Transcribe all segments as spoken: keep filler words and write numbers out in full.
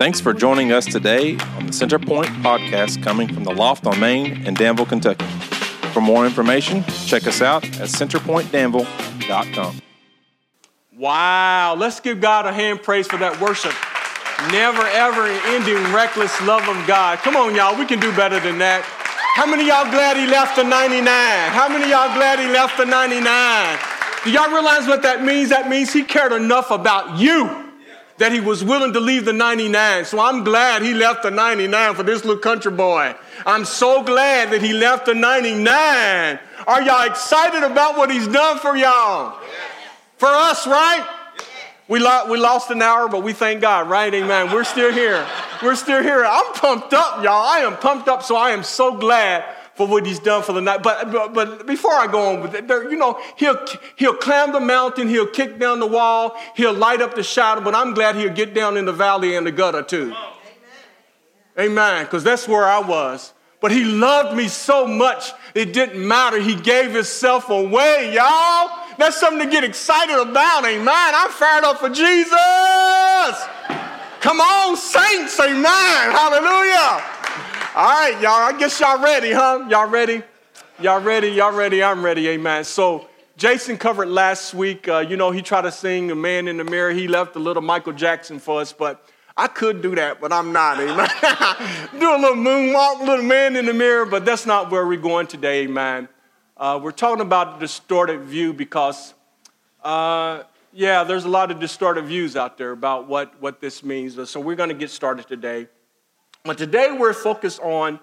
Thanks for joining us today on the Centerpoint podcast coming from the Loft on Main in Danville, Kentucky. For more information, check us out at centerpoint danville dot com. Wow, let's give God a hand praise for that worship. Never, ever ending reckless love of God. Come on, y'all, we can do better than that. How many of y'all glad he left the ninety-nine? How many of y'all glad he left the ninety-nine? Do y'all realize what that means? That means he cared enough about you that he was willing to leave the ninety-nine. So I'm glad he left the ninety-nine for this little country boy. I'm so glad that he left the ninety-nine. Are y'all excited about what he's done for y'all? Yes. For us, right? Yes. We, lo- we lost an hour, but we thank God, right? Amen. We're still here. We're still here. I'm pumped up, y'all. I am pumped up, so I am so glad for what he's done for the night. But, but, but before I go on with it, there, you know, he'll, he'll climb the mountain, he'll kick down the wall, he'll light up the shadow, but I'm glad he'll get down in the valley and the gutter too. Amen, because that's where I was. But he loved me so much, it didn't matter. He gave himself away, y'all. That's something to get excited about, amen. I'm fired up for Jesus. Come on, saints, amen, hallelujah. All right, y'all, I guess y'all ready, huh? Y'all ready? Y'all ready? Y'all ready? I'm ready, amen. So Jason covered last week, uh, you know, he tried to sing The Man in the Mirror. He left a little Michael Jackson for us, but I could do that, but I'm not, amen. Do a little moonwalk, little Man in the Mirror, but that's not where we're going today, amen. Uh, we're talking about the distorted view because, uh, yeah, there's a lot of distorted views out there about what, what this means. So we're going to get started today. But today we're focused on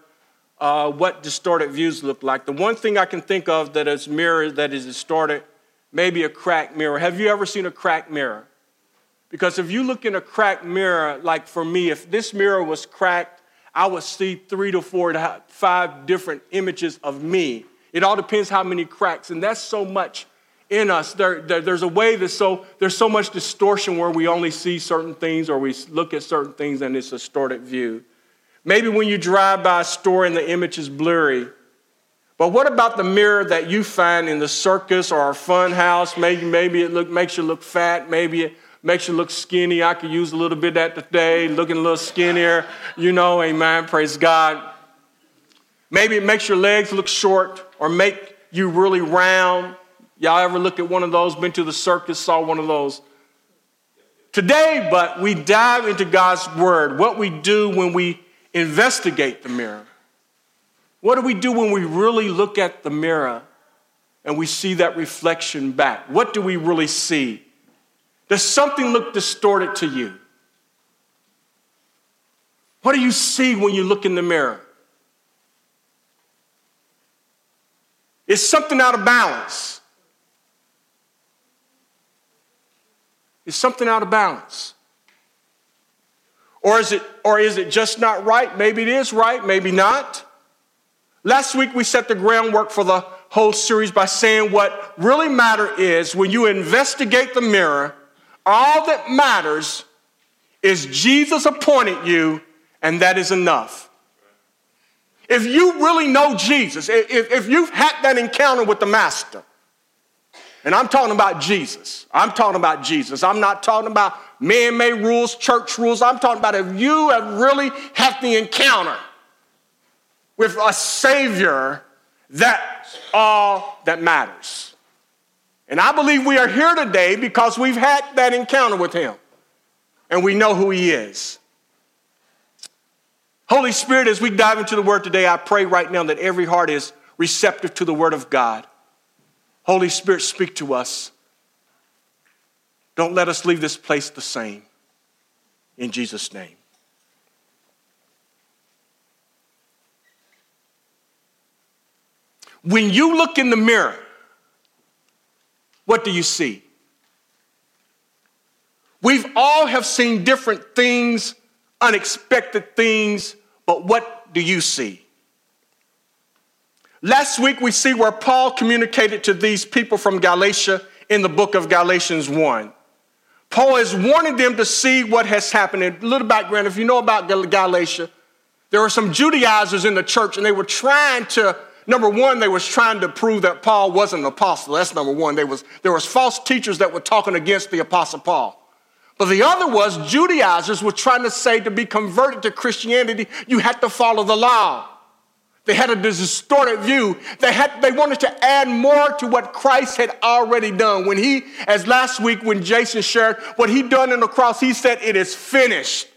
uh, what distorted views look like. The one thing I can think of that is mirror that is distorted, maybe a cracked mirror. Have you ever seen a cracked mirror? Because if you look in a cracked mirror, like for me, if this mirror was cracked, I would see three to four to five different images of me. It all depends how many cracks, and that's so much in us. There, there, there's a way that so there's so much distortion where we only see certain things or we look at certain things and it's a distorted view. Maybe when you drive by a store and the image is blurry. But what about the mirror that you find in the circus or a fun house? Maybe, maybe it look, makes you look fat. Maybe it makes you look skinny. I could use a little bit of that today, looking a little skinnier. You know, amen, praise God. Maybe it makes your legs look short or make you really round. Y'all ever look at one of those? Been to the circus, saw one of those? Today, but we dive into God's word. What we do when we investigate the mirror. What do we do when we really look at the mirror and we see that reflection back? What do we really see? Does something look distorted to you? What do you see when you look in the mirror? Is something out of balance? Is something out of balance? Or is it, or is it just not right? Maybe it is right, maybe not. Last week, we set the groundwork for the whole series by saying what really matters is when you investigate the mirror, all that matters is Jesus appointed you, and that is enough. If you really know Jesus, if, if you've had that encounter with the Master, and I'm talking about Jesus. I'm talking about Jesus. I'm not talking about man-made rules, church rules. I'm talking about if you have really had the encounter with a Savior, that's all that matters. And I believe we are here today because we've had that encounter with him, and we know who he is. Holy Spirit, as we dive into the word today, I pray right now that every heart is receptive to the word of God. Holy Spirit, speak to us. Don't let us leave this place the same. In Jesus' name. When you look in the mirror, what do you see? We've all have seen different things, unexpected things, but what do you see? Last week, we see where Paul communicated to these people from Galatia in the book of Galatians one. Paul is warning them to see what has happened. And a little background, if you know about Galatia, there were some Judaizers in the church, and they were trying to, number one, they was trying to prove that Paul wasn't an apostle. That's number one. They was, there was false teachers that were talking against the apostle Paul. But the other was Judaizers were trying to say to be converted to Christianity, you had to follow the law. They had a distorted view. They had, they wanted to add more to what Christ had already done. When he, as last week when Jason shared what he done on the cross, he said, it is finished.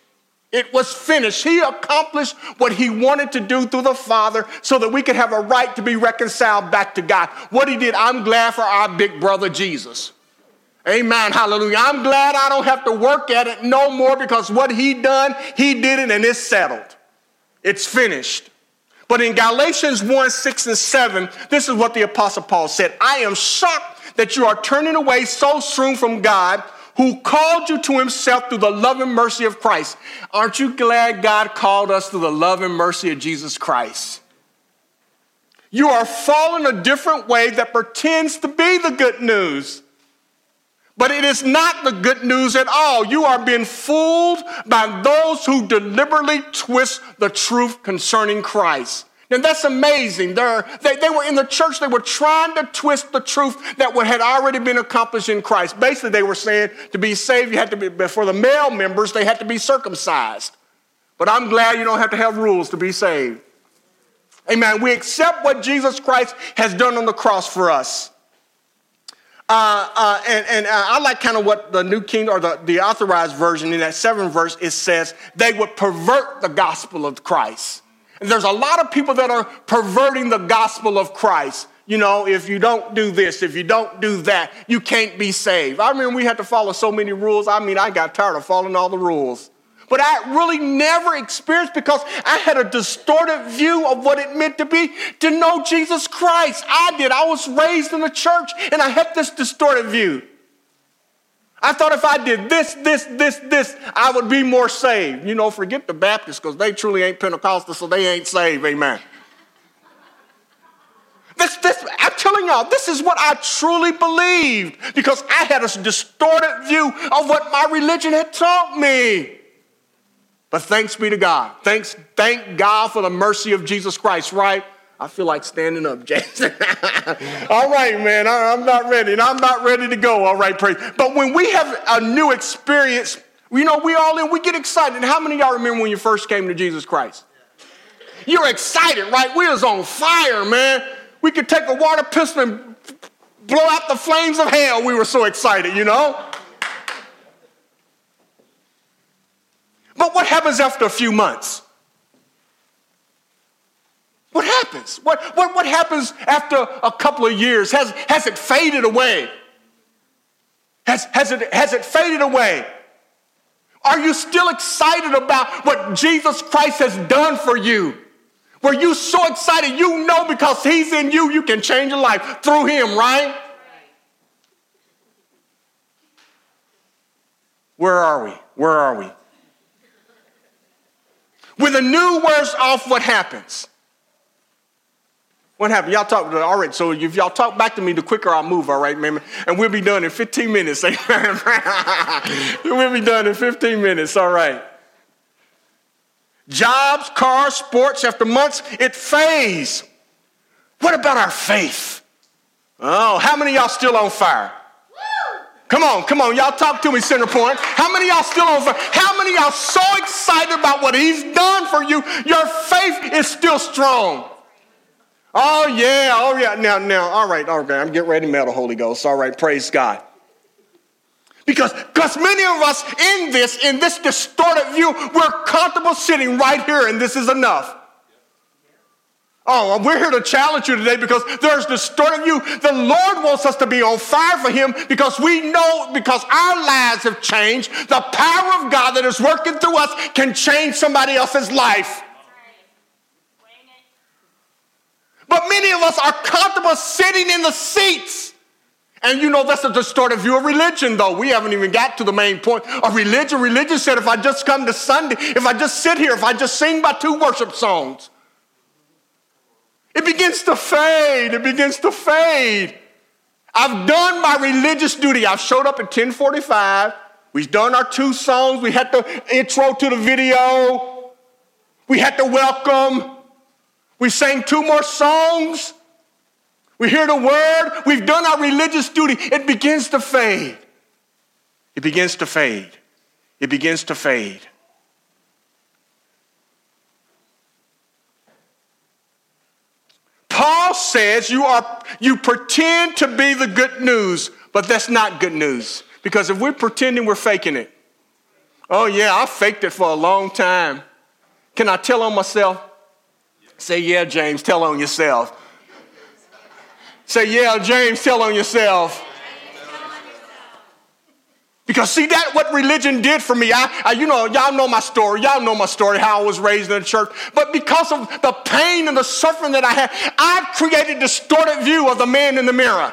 It was finished. He accomplished what he wanted to do through the Father so that we could have a right to be reconciled back to God. What he did, I'm glad for our big brother Jesus. Amen. Hallelujah. I'm glad I don't have to work at it no more because what he done, he did it and it's settled. It's finished. But in Galatians one, six, and seven, this is what the Apostle Paul said. I am shocked that you are turning away so soon from God who called you to himself through the love and mercy of Christ. Aren't you glad God called us through the love and mercy of Jesus Christ? You are falling a different way that pretends to be the good news. But it is not the good news at all. You are being fooled by those who deliberately twist the truth concerning Christ. And that's amazing. They're, they, they were in the church. They were trying to twist the truth that had already been accomplished in Christ. Basically, they were saying to be saved, you had to be, for the male members, they had to be circumcised. But I'm glad you don't have to have rules to be saved. Amen. We accept what Jesus Christ has done on the cross for us. Uh, uh, and and uh, I like kind of what the New King or the, the authorized version in that seventh verse, it says they would pervert the gospel of Christ. And there's a lot of people that are perverting the gospel of Christ. You know, if you don't do this, if you don't do that, you can't be saved. I mean, we had to follow so many rules. I mean, I got tired of following all the rules. But I really never experienced because I had a distorted view of what it meant to be to know Jesus Christ. I did. I was raised in the church and I had this distorted view. I thought if I did this, this, this, this, I would be more saved. You know, forget the Baptists because they truly ain't Pentecostal, so they ain't saved. Amen. This, this, I'm telling y'all, this is what I truly believed because I had a distorted view of what my religion had taught me. But thanks be to God. Thanks, thank God for the mercy of Jesus Christ, right? I feel like standing up, Jason. All right, man, I'm not ready, and I'm not ready to go. All right, praise. But when we have a new experience, you know, we all in, we get excited. And how many of y'all remember when you first came to Jesus Christ? You're excited, right? We was on fire, man. We could take a water pistol and blow out the flames of hell. We were so excited, you know? But what happens after a few months? What happens? What, what, what happens after a couple of years? Has, has it faded away? Has, has, it, has it faded away? Are you still excited about what Jesus Christ has done for you? Were you so excited? You know because he's in you, you can change your life through him, right? Where are we? Where are we? With a new worse off, what happens? What happened? Y'all talk, all right, so if y'all talk back to me, the quicker I move, all right, man? And we'll be done in fifteen minutes. We'll be done in fifteen minutes, all right. Jobs, cars, sports, after months, it fades. What about our faith? Oh, how many of y'all still on fire? Come on, come on, y'all talk to me, Centerpoint. How many of y'all still on fire? How many of y'all so excited about what he's done for you? Your faith is still strong. Oh, yeah, oh, yeah. Now, now, all right, all right, I'm getting ready to meddle, Holy Ghost. All right, praise God. Because because many of us in this, in this distorted view, we're comfortable sitting right here and this is enough. Oh, we're here to challenge you today because there's the story of you. The Lord wants us to be on fire for him because we know, because our lives have changed, the power of God that is working through us can change somebody else's life. But many of us are comfortable sitting in the seats. And you know, that's a distorted view of religion, though. We haven't even got to the main point of religion. Religion said, if I just come to Sunday, if I just sit here, if I just sing my two worship songs, it begins to fade. It begins to fade. I've done my religious duty. I've showed up at ten forty-five. We've done our two songs. We had the intro to the video. We had the welcome. We sang two more songs. We hear the word. We've done our religious duty. It begins to fade. It begins to fade. It begins to fade. Paul says you are you pretend to be the good news, but that's not good news. Because if we're pretending, we're faking it. Oh, yeah, I faked it for a long time. Can I tell on myself? Say, yeah, James, tell on yourself. Say, yeah, James, tell on yourself. Because see, that's what religion did for me. I, I, you know, y'all know my story. Y'all know my story, how I was raised in the church. But because of the pain and the suffering that I had, I created a distorted view of the man in the mirror.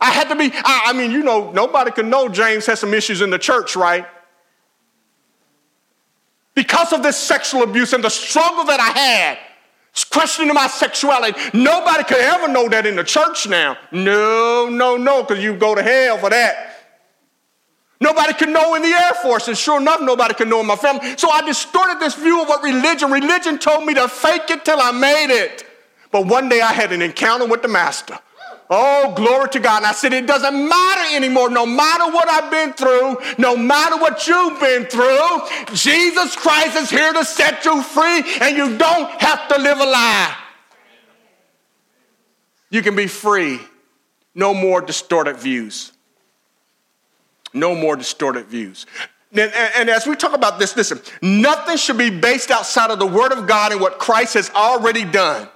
I had to be, I, I mean, you know, nobody could know James had some issues in the church, right? Because of this sexual abuse and the struggle that I had, questioning my sexuality, nobody could ever know that in the church now. No, no, no, because you go to hell for that. Nobody could know in the Air Force, and sure enough, nobody could know in my family. So I distorted this view of what religion. Religion told me to fake it till I made it. But one day I had an encounter with the Master. Oh, glory to God. And I said, it doesn't matter anymore. No matter what I've been through, no matter what you've been through, Jesus Christ is here to set you free, and you don't have to live a lie. You can be free. No more distorted views. No more distorted views. And, and, and as we talk about this, listen, nothing should be based outside of the Word of God and what Christ has already done.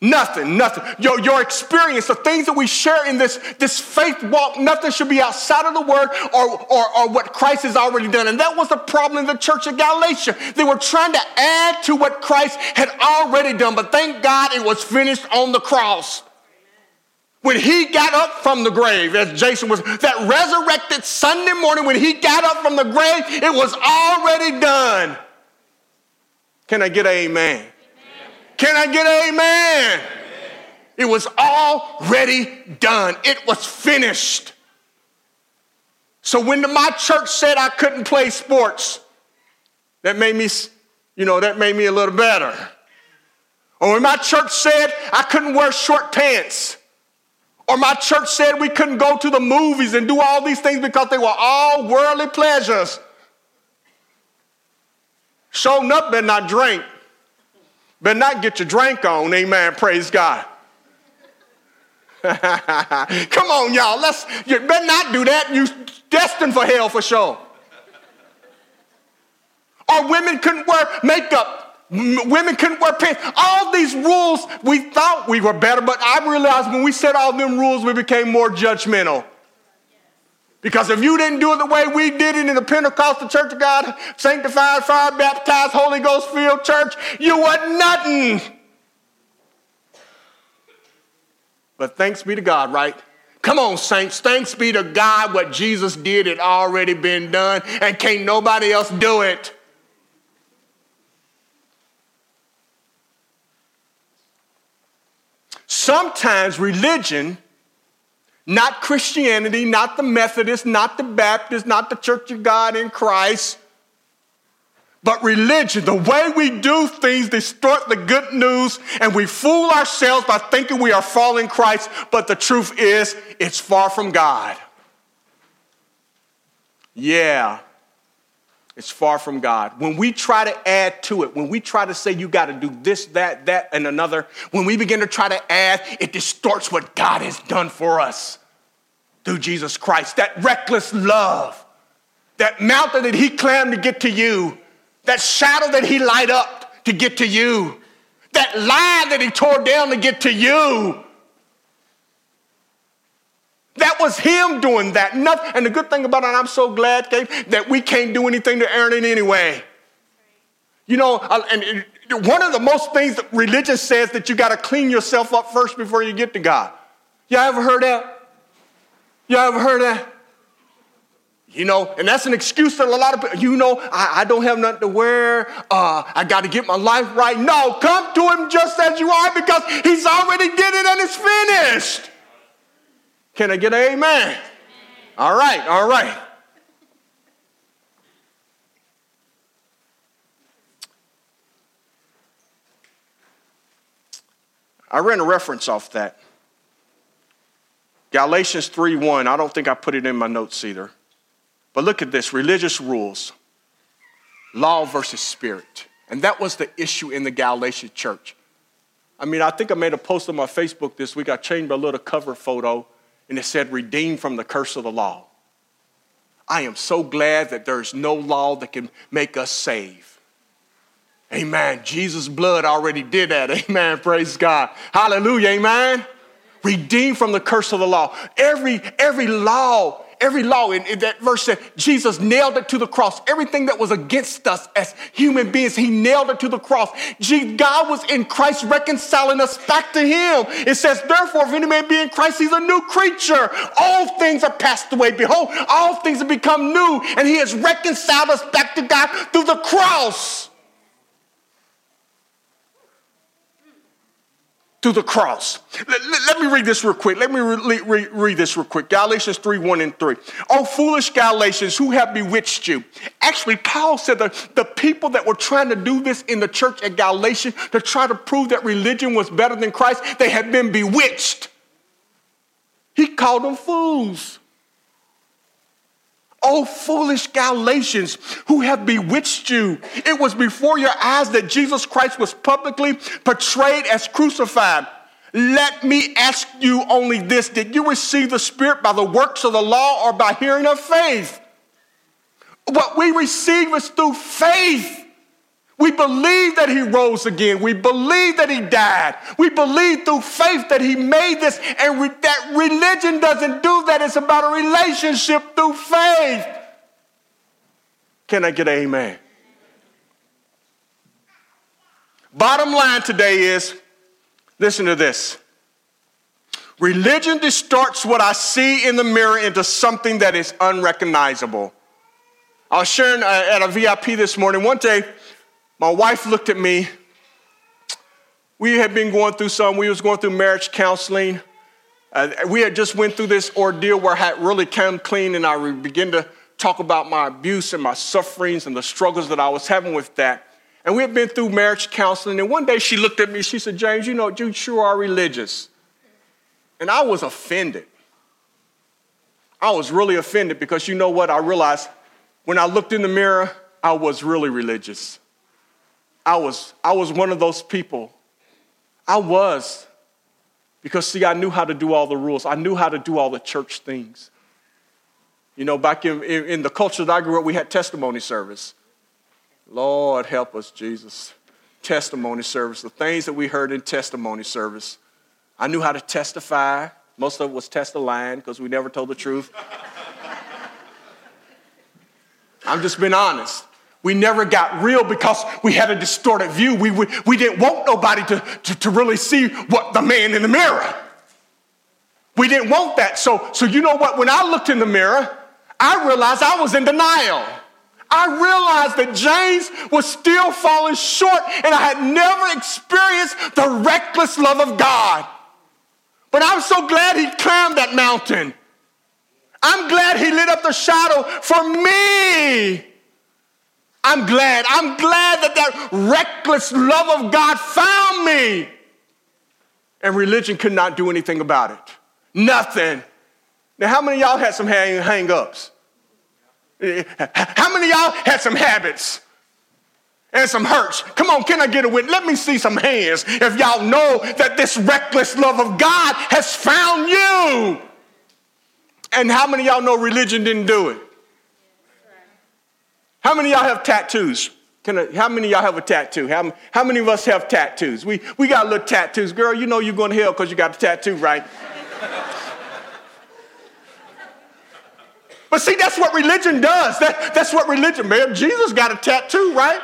Nothing, nothing. Your, your experience, the things that we share in this, this faith walk, nothing should be outside of the Word or, or, or what Christ has already done. And that was the problem in the church of Galatia. They were trying to add to what Christ had already done, but thank God it was finished on the cross. When he got up from the grave, as Jason was, that resurrected Sunday morning, when he got up from the grave, it was already done. Can I get an amen? Amen. Can I get an amen? Amen? It was already done. It was finished. So when the, my church said I couldn't play sports, that made me, you know, that made me a little better. Or when my church said I couldn't wear short pants, or my church said we couldn't go to the movies and do all these things because they were all worldly pleasures. Showing up, better not drink. Better not get your drink on, amen, praise God. Come on, y'all, let's, you better not do that. You're destined for hell for sure. Or women couldn't wear makeup. Women couldn't wear pants. All these rules, we thought we were better, but I realized when we set all them rules, we became more judgmental. Because if you didn't do it the way we did it in the Pentecostal Church of God, sanctified, fire, baptized, Holy Ghost filled church, you were nothing. But thanks be to God, right? Come on, saints. Thanks be to God what Jesus did had already been done, and can't nobody else do it. Sometimes religion, not Christianity, not the Methodist, not the Baptist, not the Church of God in Christ, but religion, the way we do things, distort the good news, and we fool ourselves by thinking we are following Christ, but the truth is, it's far from God. Yeah, it's far from God. When we try to add to it, when we try to say you got to do this, that, that, and another, when we begin to try to add, it distorts what God has done for us through Jesus Christ. That reckless love, that mountain that he climbed to get to you, that shadow that he light up to get to you, that lie that he tore down to get to you. That was him doing that. Nothing. And the good thing about it, and I'm so glad, Kate, that we can't do anything to earn it anyway. You know, and one of the most things that religion says that you got to clean yourself up first before you get to God. Y'all ever heard that? Y'all ever heard that? You know, and that's an excuse that a lot of people, you know, I, I don't have nothing to wear. Uh, I got to get my life right. No, come to him just as you are because he's already did it and it's finished. Can I get an amen? Amen? All right, all right. I ran a reference off that. Galatians three one. I don't think I put it in my notes either. But look at this, religious rules, law versus spirit. And that was the issue in the Galatian church. I mean, I think I made a post on my Facebook this week. I changed my little cover photo, and it said, redeemed from the curse of the law. I am so glad that there's no law that can make us save. Amen. Jesus' blood already did that. Amen. Praise God. Hallelujah. Amen. Redeemed from the curse of the law. Every, every law, every law in, in that verse said, Jesus nailed it to the cross. Everything that was against us as human beings, he nailed it to the cross. God was in Christ reconciling us back to him. It says, therefore, if any man be in Christ, he's a new creature. All things are passed away. Behold, all things have become new. And he has reconciled us back to God through the cross. Through the cross. Let, let, let me read this real quick. Let me re, re, read this real quick. Galatians three, one and three. Oh, foolish Galatians, who have bewitched you? Actually, Paul said that the people that were trying to do this in the church at Galatia to try to prove that religion was better than Christ, they had been bewitched. He called them fools. Oh, foolish Galatians, who have bewitched you. It was before your eyes that Jesus Christ was publicly portrayed as crucified. Let me ask you only this. Did you receive the Spirit by the works of the law or by hearing of faith? What we receive is through faith. We believe that he rose again. We believe that he died. We believe through faith that he made this, and re- that religion doesn't do that. It's about a relationship through faith. Can I get an amen? Bottom line today is, listen to this. Religion distorts what I see in the mirror into something that is unrecognizable. I was sharing at a V I P this morning. One day, my wife looked at me. We had been going through some. We was going through marriage counseling. Uh, we had just went through this ordeal where I had really come clean, and I began to talk about my abuse and my sufferings and the struggles that I was having with that. And we had been through marriage counseling. And one day she looked at me. She said, James, you know, you sure are religious. And I was offended. I was really offended because you know what? I realized when I looked in the mirror, I was really religious. I was, I was one of those people. I was. Because, see, I knew how to do all the rules. I knew how to do all the church things. You know, back in, in, in the culture that I grew up, we had testimony service. Lord, help us, Jesus. Testimony service. The things that we heard in testimony service. I knew how to testify. Most of it was test a line because we never told the truth. I'm just being honest. We never got real because we had a distorted view. We, we, we didn't want nobody to, to, to really see what the man in the mirror. We didn't want that. So, so you know what? When I looked in the mirror, I realized I was in denial. I realized that James was still falling short, and I had never experienced the reckless love of God. But I'm so glad he climbed that mountain. I'm glad he lit up the shadow for me. I'm glad. I'm glad that that reckless love of God found me. And religion could not do anything about it. Nothing. Now, how many of y'all had some hang- hang-ups? How many of y'all had some habits and some hurts? Come on, can I get a witness? Let me see some hands if y'all know that this reckless love of God has found you. And how many of y'all know religion didn't do it? How many of y'all have tattoos? Can I, how many of y'all have a tattoo? How, how many of us have tattoos? We, we got little tattoos. Girl, you know you're going to hell because you got a tattoo, right? But see, that's what religion does. That, that's what religion, man. Jesus got a tattoo, right?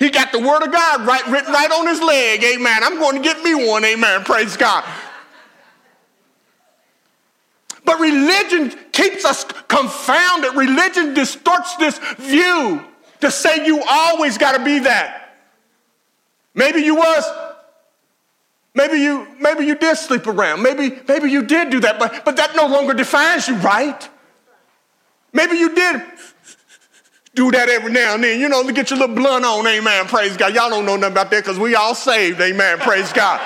He got the word of God right, written right on his leg. Amen. I'm going to get me one. Amen. Praise God. But religion keeps us confounded. Religion distorts this view to say you always got to be that. Maybe you was, maybe you, maybe you did sleep around. Maybe, maybe you did do that, but, but that no longer defines you, right? Maybe you did do that every now and then, you know, to get your little blunt on, amen, praise God. Y'all don't know nothing about that because we all saved, amen, praise God.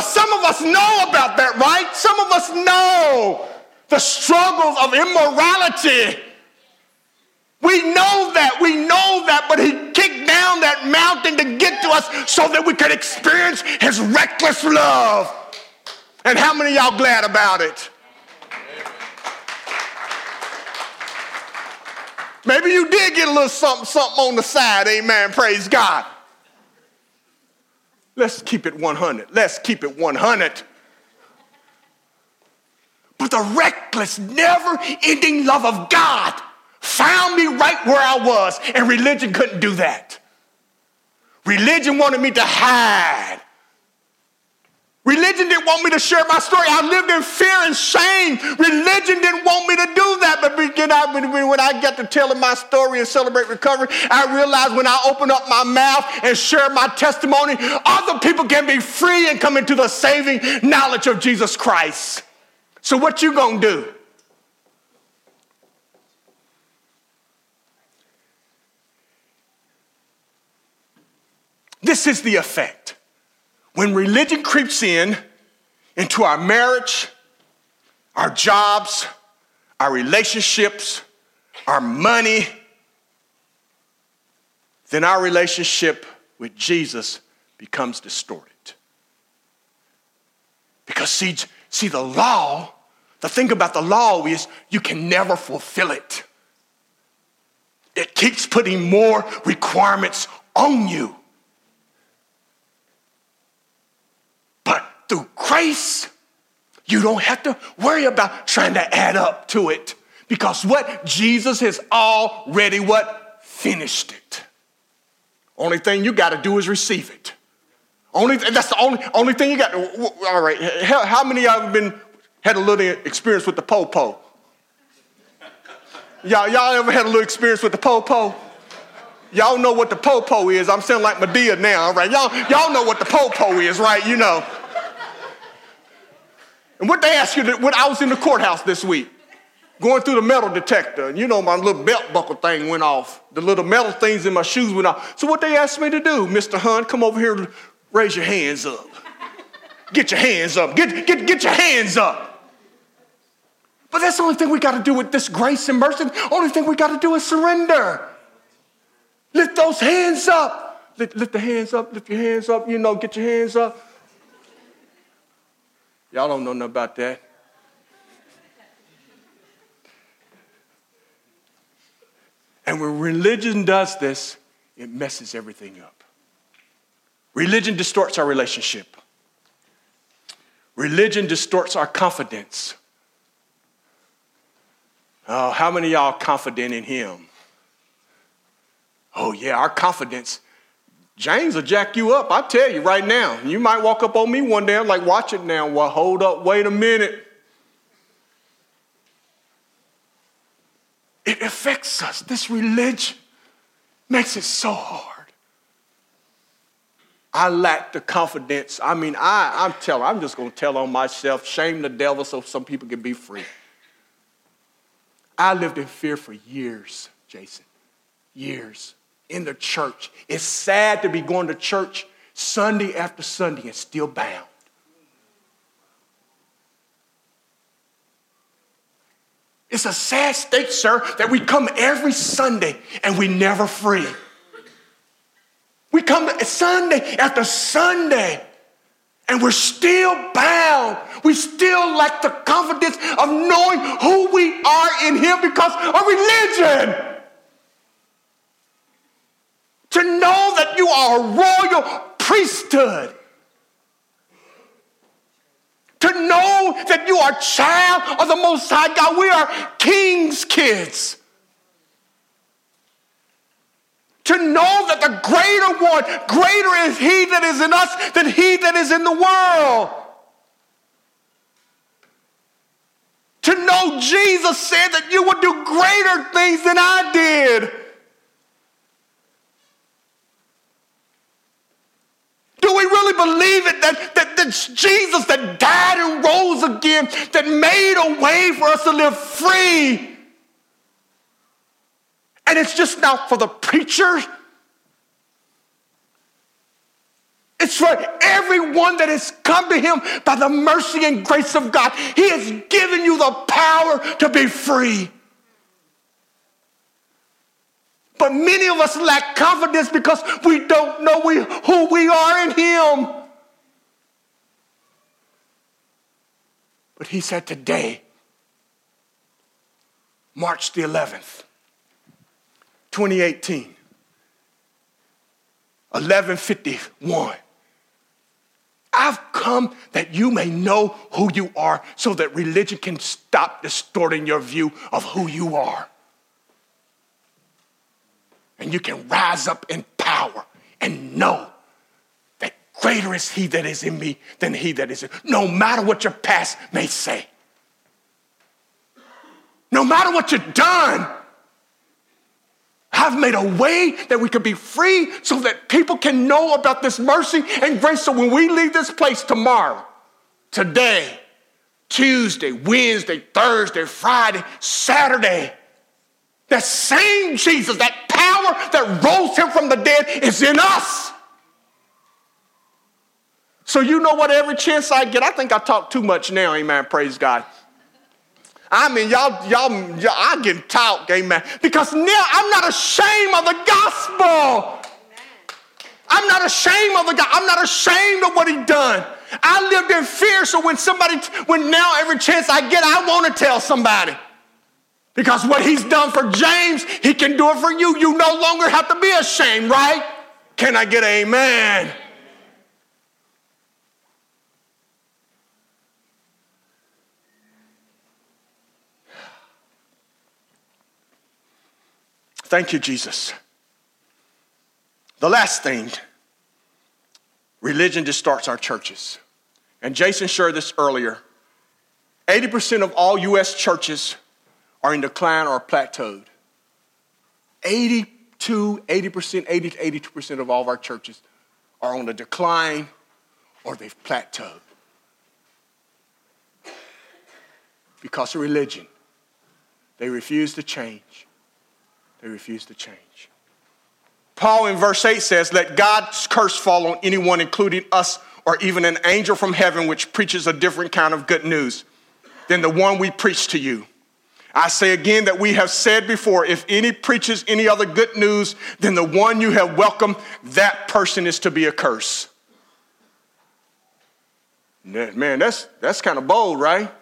But some of us know about that, right? Some of us know the struggles of immorality. We know that, we know that, but he kicked down that mountain to get to us so that we could experience his reckless love. And how many of y'all glad about it? Maybe you did get a little something, something on the side, amen, praise God. Let's keep it one hundred, let's keep it one hundred. But the reckless, never-ending love of God found me right where I was, and religion couldn't do that. Religion wanted me to hide. Religion didn't want me to share my story. I lived in fear and shame. Religion didn't want me to do that. But when I got to telling my story and celebrate recovery, I realized when I open up my mouth and share my testimony, other people can be free and come into the saving knowledge of Jesus Christ. So what you gonna do? This is the effect. When religion creeps in into our marriage, our jobs, our relationships, our money, then our relationship with Jesus becomes distorted. Because see, see the law, the thing about the law is you can never fulfill it. It keeps putting more requirements on you. Through grace, you don't have to worry about trying to add up to it because what? Jesus has already what? Finished it. Only thing you got to do is receive it. Only that's the only only thing you got. All right, how, how many of y'all have been had a little experience with the po-po? Y'all, y'all ever had a little experience with the po-po? Y'all know what the po-po is. I'm sounding like Madea now, all right? Y'all, y'all know what the po-po is, right? You know. And what they ask you, to, when I was in the courthouse this week, going through the metal detector, and you know my little belt buckle thing went off. The little metal things in my shoes went off. So what they asked me to do, Mister Hunt, come over here and raise your hands up. Get your hands up. Get, get, get your hands up. But that's the only thing we got to do with this grace and mercy. The only thing we got to do is surrender. Lift those hands up. Lift, lift the hands up. Lift your hands up. You know, get your hands up. Y'all don't know nothing about that. And when religion does this, it messes everything up. Religion distorts our relationship. Religion distorts our confidence. Oh, how many of y'all are confident in him? Oh, yeah, our confidence. James will jack you up, I tell you right now. You might walk up on me one day, I'm like, watch it now. Well, hold up, wait a minute. It affects us. This religion makes it so hard. I lack the confidence. I mean, I, I'm telling, I'm just going to tell on myself, shame the devil so some people can be free. I lived in fear for years, Jason, years. In the church. It's sad to be going to church Sunday after Sunday and still bound. It's a sad state, sir, that we come every Sunday and we never free. We come Sunday after Sunday and we're still bound. We still lack the confidence of knowing who we are in him because of religion. To know that you are a royal priesthood. To know that you are a child of the Most High God. We are King's kids. To know that the greater one, greater is he that is in us than he that is in the world. To know Jesus said that you would do greater things than I did. Do we really believe it that, that, that Jesus that died and rose again, that made a way for us to live free? And it's just not for the preacher. destroy everyone that has come to him by the mercy and grace of God. He has given you the power to be free. But many of us lack confidence because we don't know we, who we are in him. But he said today, March the eleventh, twenty eighteen, eleven fifty-one. I've come that you may know who you are so that religion can stop distorting your view of who you are. And you can rise up in power and know that greater is he that is in me than he that is in me. No matter what your past may say. No matter what you've done. I've made a way that we could be free so that people can know about this mercy and grace. So when we leave this place tomorrow, today, Tuesday, Wednesday, Thursday, Friday, Saturday, that same Jesus, that power that rose him from the dead is in us. So you know what, every chance I get, I think I talk too much now, amen, praise God. I mean, y'all, y'all, y'all I can talk, amen, because now I'm not ashamed of the gospel. I'm not ashamed of the God. I'm not ashamed of what he done. I lived in fear, so when somebody, when now every chance I get, I want to tell somebody. Because what he's done for James, he can do it for you. You no longer have to be ashamed, right? Can I get an amen? Thank you, Jesus. The last thing, religion distorts our churches. And Jason shared this earlier. eighty percent of all U S churches are in decline or plateaued. eighty-two, eighty percent, eighty to eighty-two percent of all of our churches are on a decline or they've plateaued. Because of religion, they refuse to change. They refuse to change. Paul in verse eight says, let God's curse fall on anyone, including us, or even an angel from heaven, which preaches a different kind of good news than the one we preach to you. I say again that we have said before, if any preaches any other good news than the one you have welcomed, that person is to be accursed. Man, that's, that's kind of bold, right?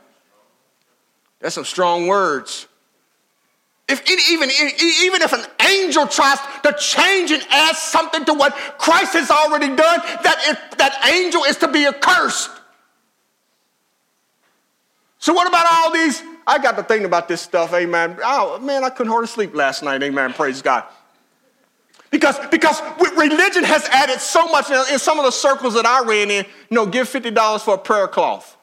That's some strong words. If it, even, even if an angel tries to change and add something to what Christ has already done, that, if, that angel is to be accursed. So what about all these? I got to thinking about this stuff, amen. Oh, man, I couldn't hardly sleep last night, amen, praise God. Because, because religion has added so much. In some of the circles that I ran in, you know, give fifty dollars for a prayer cloth.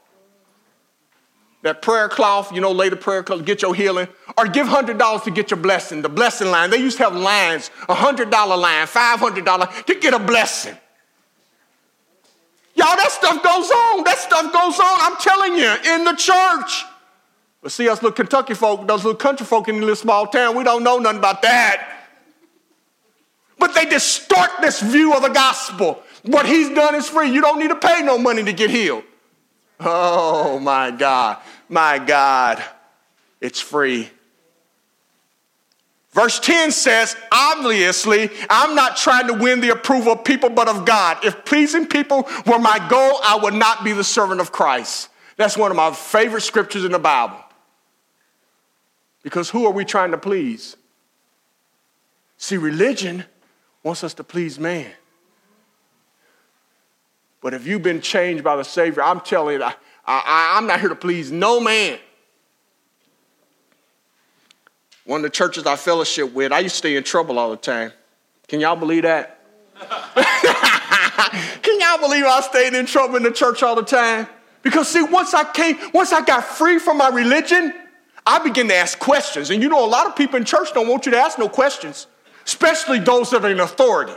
That prayer cloth, you know, lay the prayer cloth, get your healing. Or give one hundred dollars to get your blessing, the blessing line. They used to have lines, one hundred dollars line, five hundred dollars to get a blessing. Y'all, that stuff goes on. That stuff goes on, I'm telling you, in the church. But see, us little Kentucky folk, those little country folk in the little small town, we don't know nothing about that. But they distort this view of the gospel. What he's done is free. You don't need to pay no money to get healed. Oh, my God. My God. It's free. Verse ten says, obviously, I'm not trying to win the approval of people, but of God. If pleasing people were my goal, I would not be the servant of Christ. That's one of my favorite scriptures in the Bible. Because who are we trying to please? See, religion wants us to please man. But if you've been changed by the Savior, I'm telling you, I, I, I'm not here to please no man. One of the churches I fellowship with, I used to stay in trouble all the time. Can y'all believe that? Can y'all believe I stayed in trouble in the church all the time? Because see, once I came, once I got free from my religion, I begin to ask questions. And you know, a lot of people in church don't want you to ask no questions, especially those that are in authority.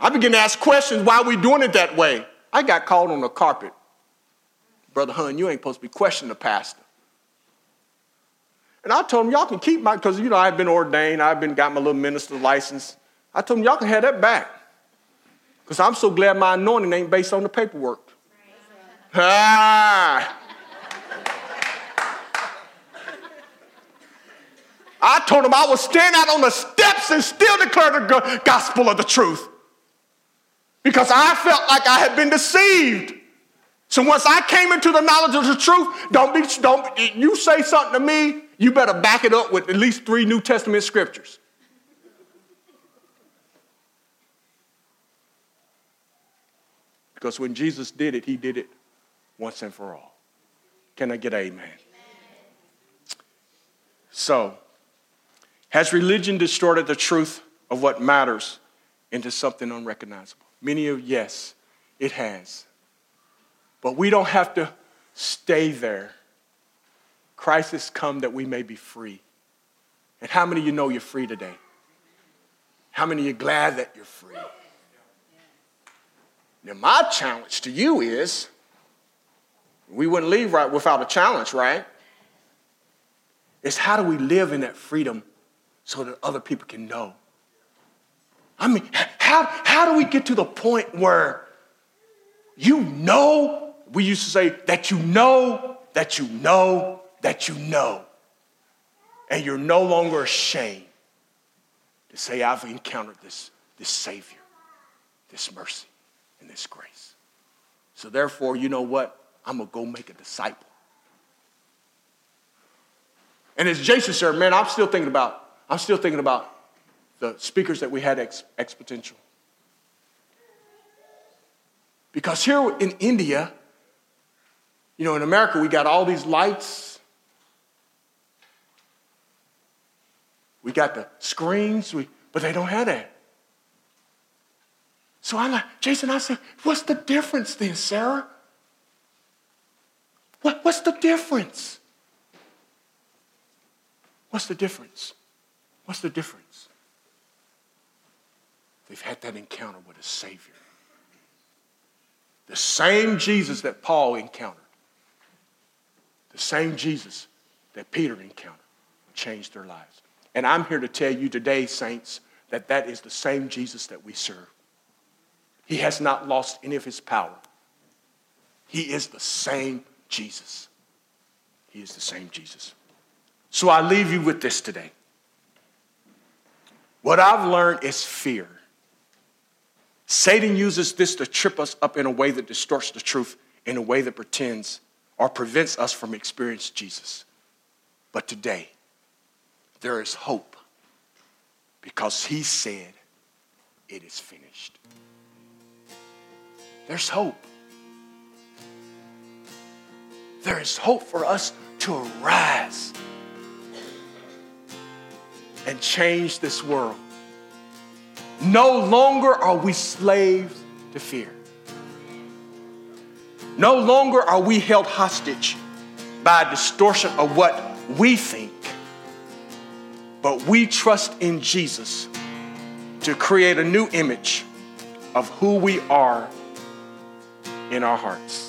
I begin to ask questions, why are we doing it that way? I got called on the carpet. Brother Hun, you ain't supposed to be questioning the pastor. And I told him, y'all can keep my, because, you know, I've been ordained. I've been got my little minister's license. I told him, y'all can have that back. Because I'm so glad my anointing ain't based on the paperwork. Ah. I told him I would stand out on the steps and still declare the gospel of the truth. Because I felt like I had been deceived. So once I came into the knowledge of the truth, don't be, don't, you say something to me, you better back it up with at least three New Testament scriptures. Because when Jesus did it, he did it once and for all. Can I get an amen? Amen. So, has religion distorted the truth of what matters into something unrecognizable? Many of you, yes, it has. But we don't have to stay there. Christ has come that we may be free. And how many of you know you're free today? How many of you are glad that you're free? Now, my challenge to you is, we wouldn't leave right without a challenge, right? It's how do we live in that freedom so that other people can know? I mean, how, how do we get to the point where you know, we used to say that you know, that you know, that you know, and you're no longer ashamed to say, I've encountered this, this Savior, this mercy, and this grace. So therefore, you know what? I'm going to go make a disciple. And as Jason said, man, I'm still thinking about, I'm still thinking about the speakers that we had at Exponential. Because here in India, you know, in America, we got all these lights. We got the screens, we, but they don't have that. So I'm like, Jason, I said, what's the difference then, Sarah? What, what's the difference? What's the difference? What's the difference? They've had that encounter with a Savior. The same Jesus that Paul encountered. The same Jesus that Peter encountered changed their lives. And I'm here to tell you today, saints, that that is the same Jesus that we serve. He has not lost any of his power. He is the same Jesus. He is the same Jesus. So I leave you with this today. What I've learned is fear. Satan uses this to trip us up in a way that distorts the truth, in a way that pretends or prevents us from experiencing Jesus. But today, there is hope because he said, it is finished. There's hope. There is hope for us to arise and change this world. No longer are we slaves to fear. No longer are we held hostage by a distortion of what we think, but we trust in Jesus to create a new image of who we are in our hearts.